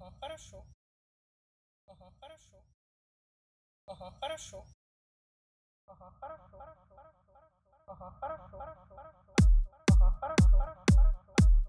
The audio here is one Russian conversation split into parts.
Ага, хорошо. Ага, хорошо. Ага, хорошо. Ага, хорошо. Ага, хорошо. Ага, хорошо. Ага, хорошо. Ага, хорошо. Ага, хорошо. Ага, хорошо.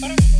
Хорошо.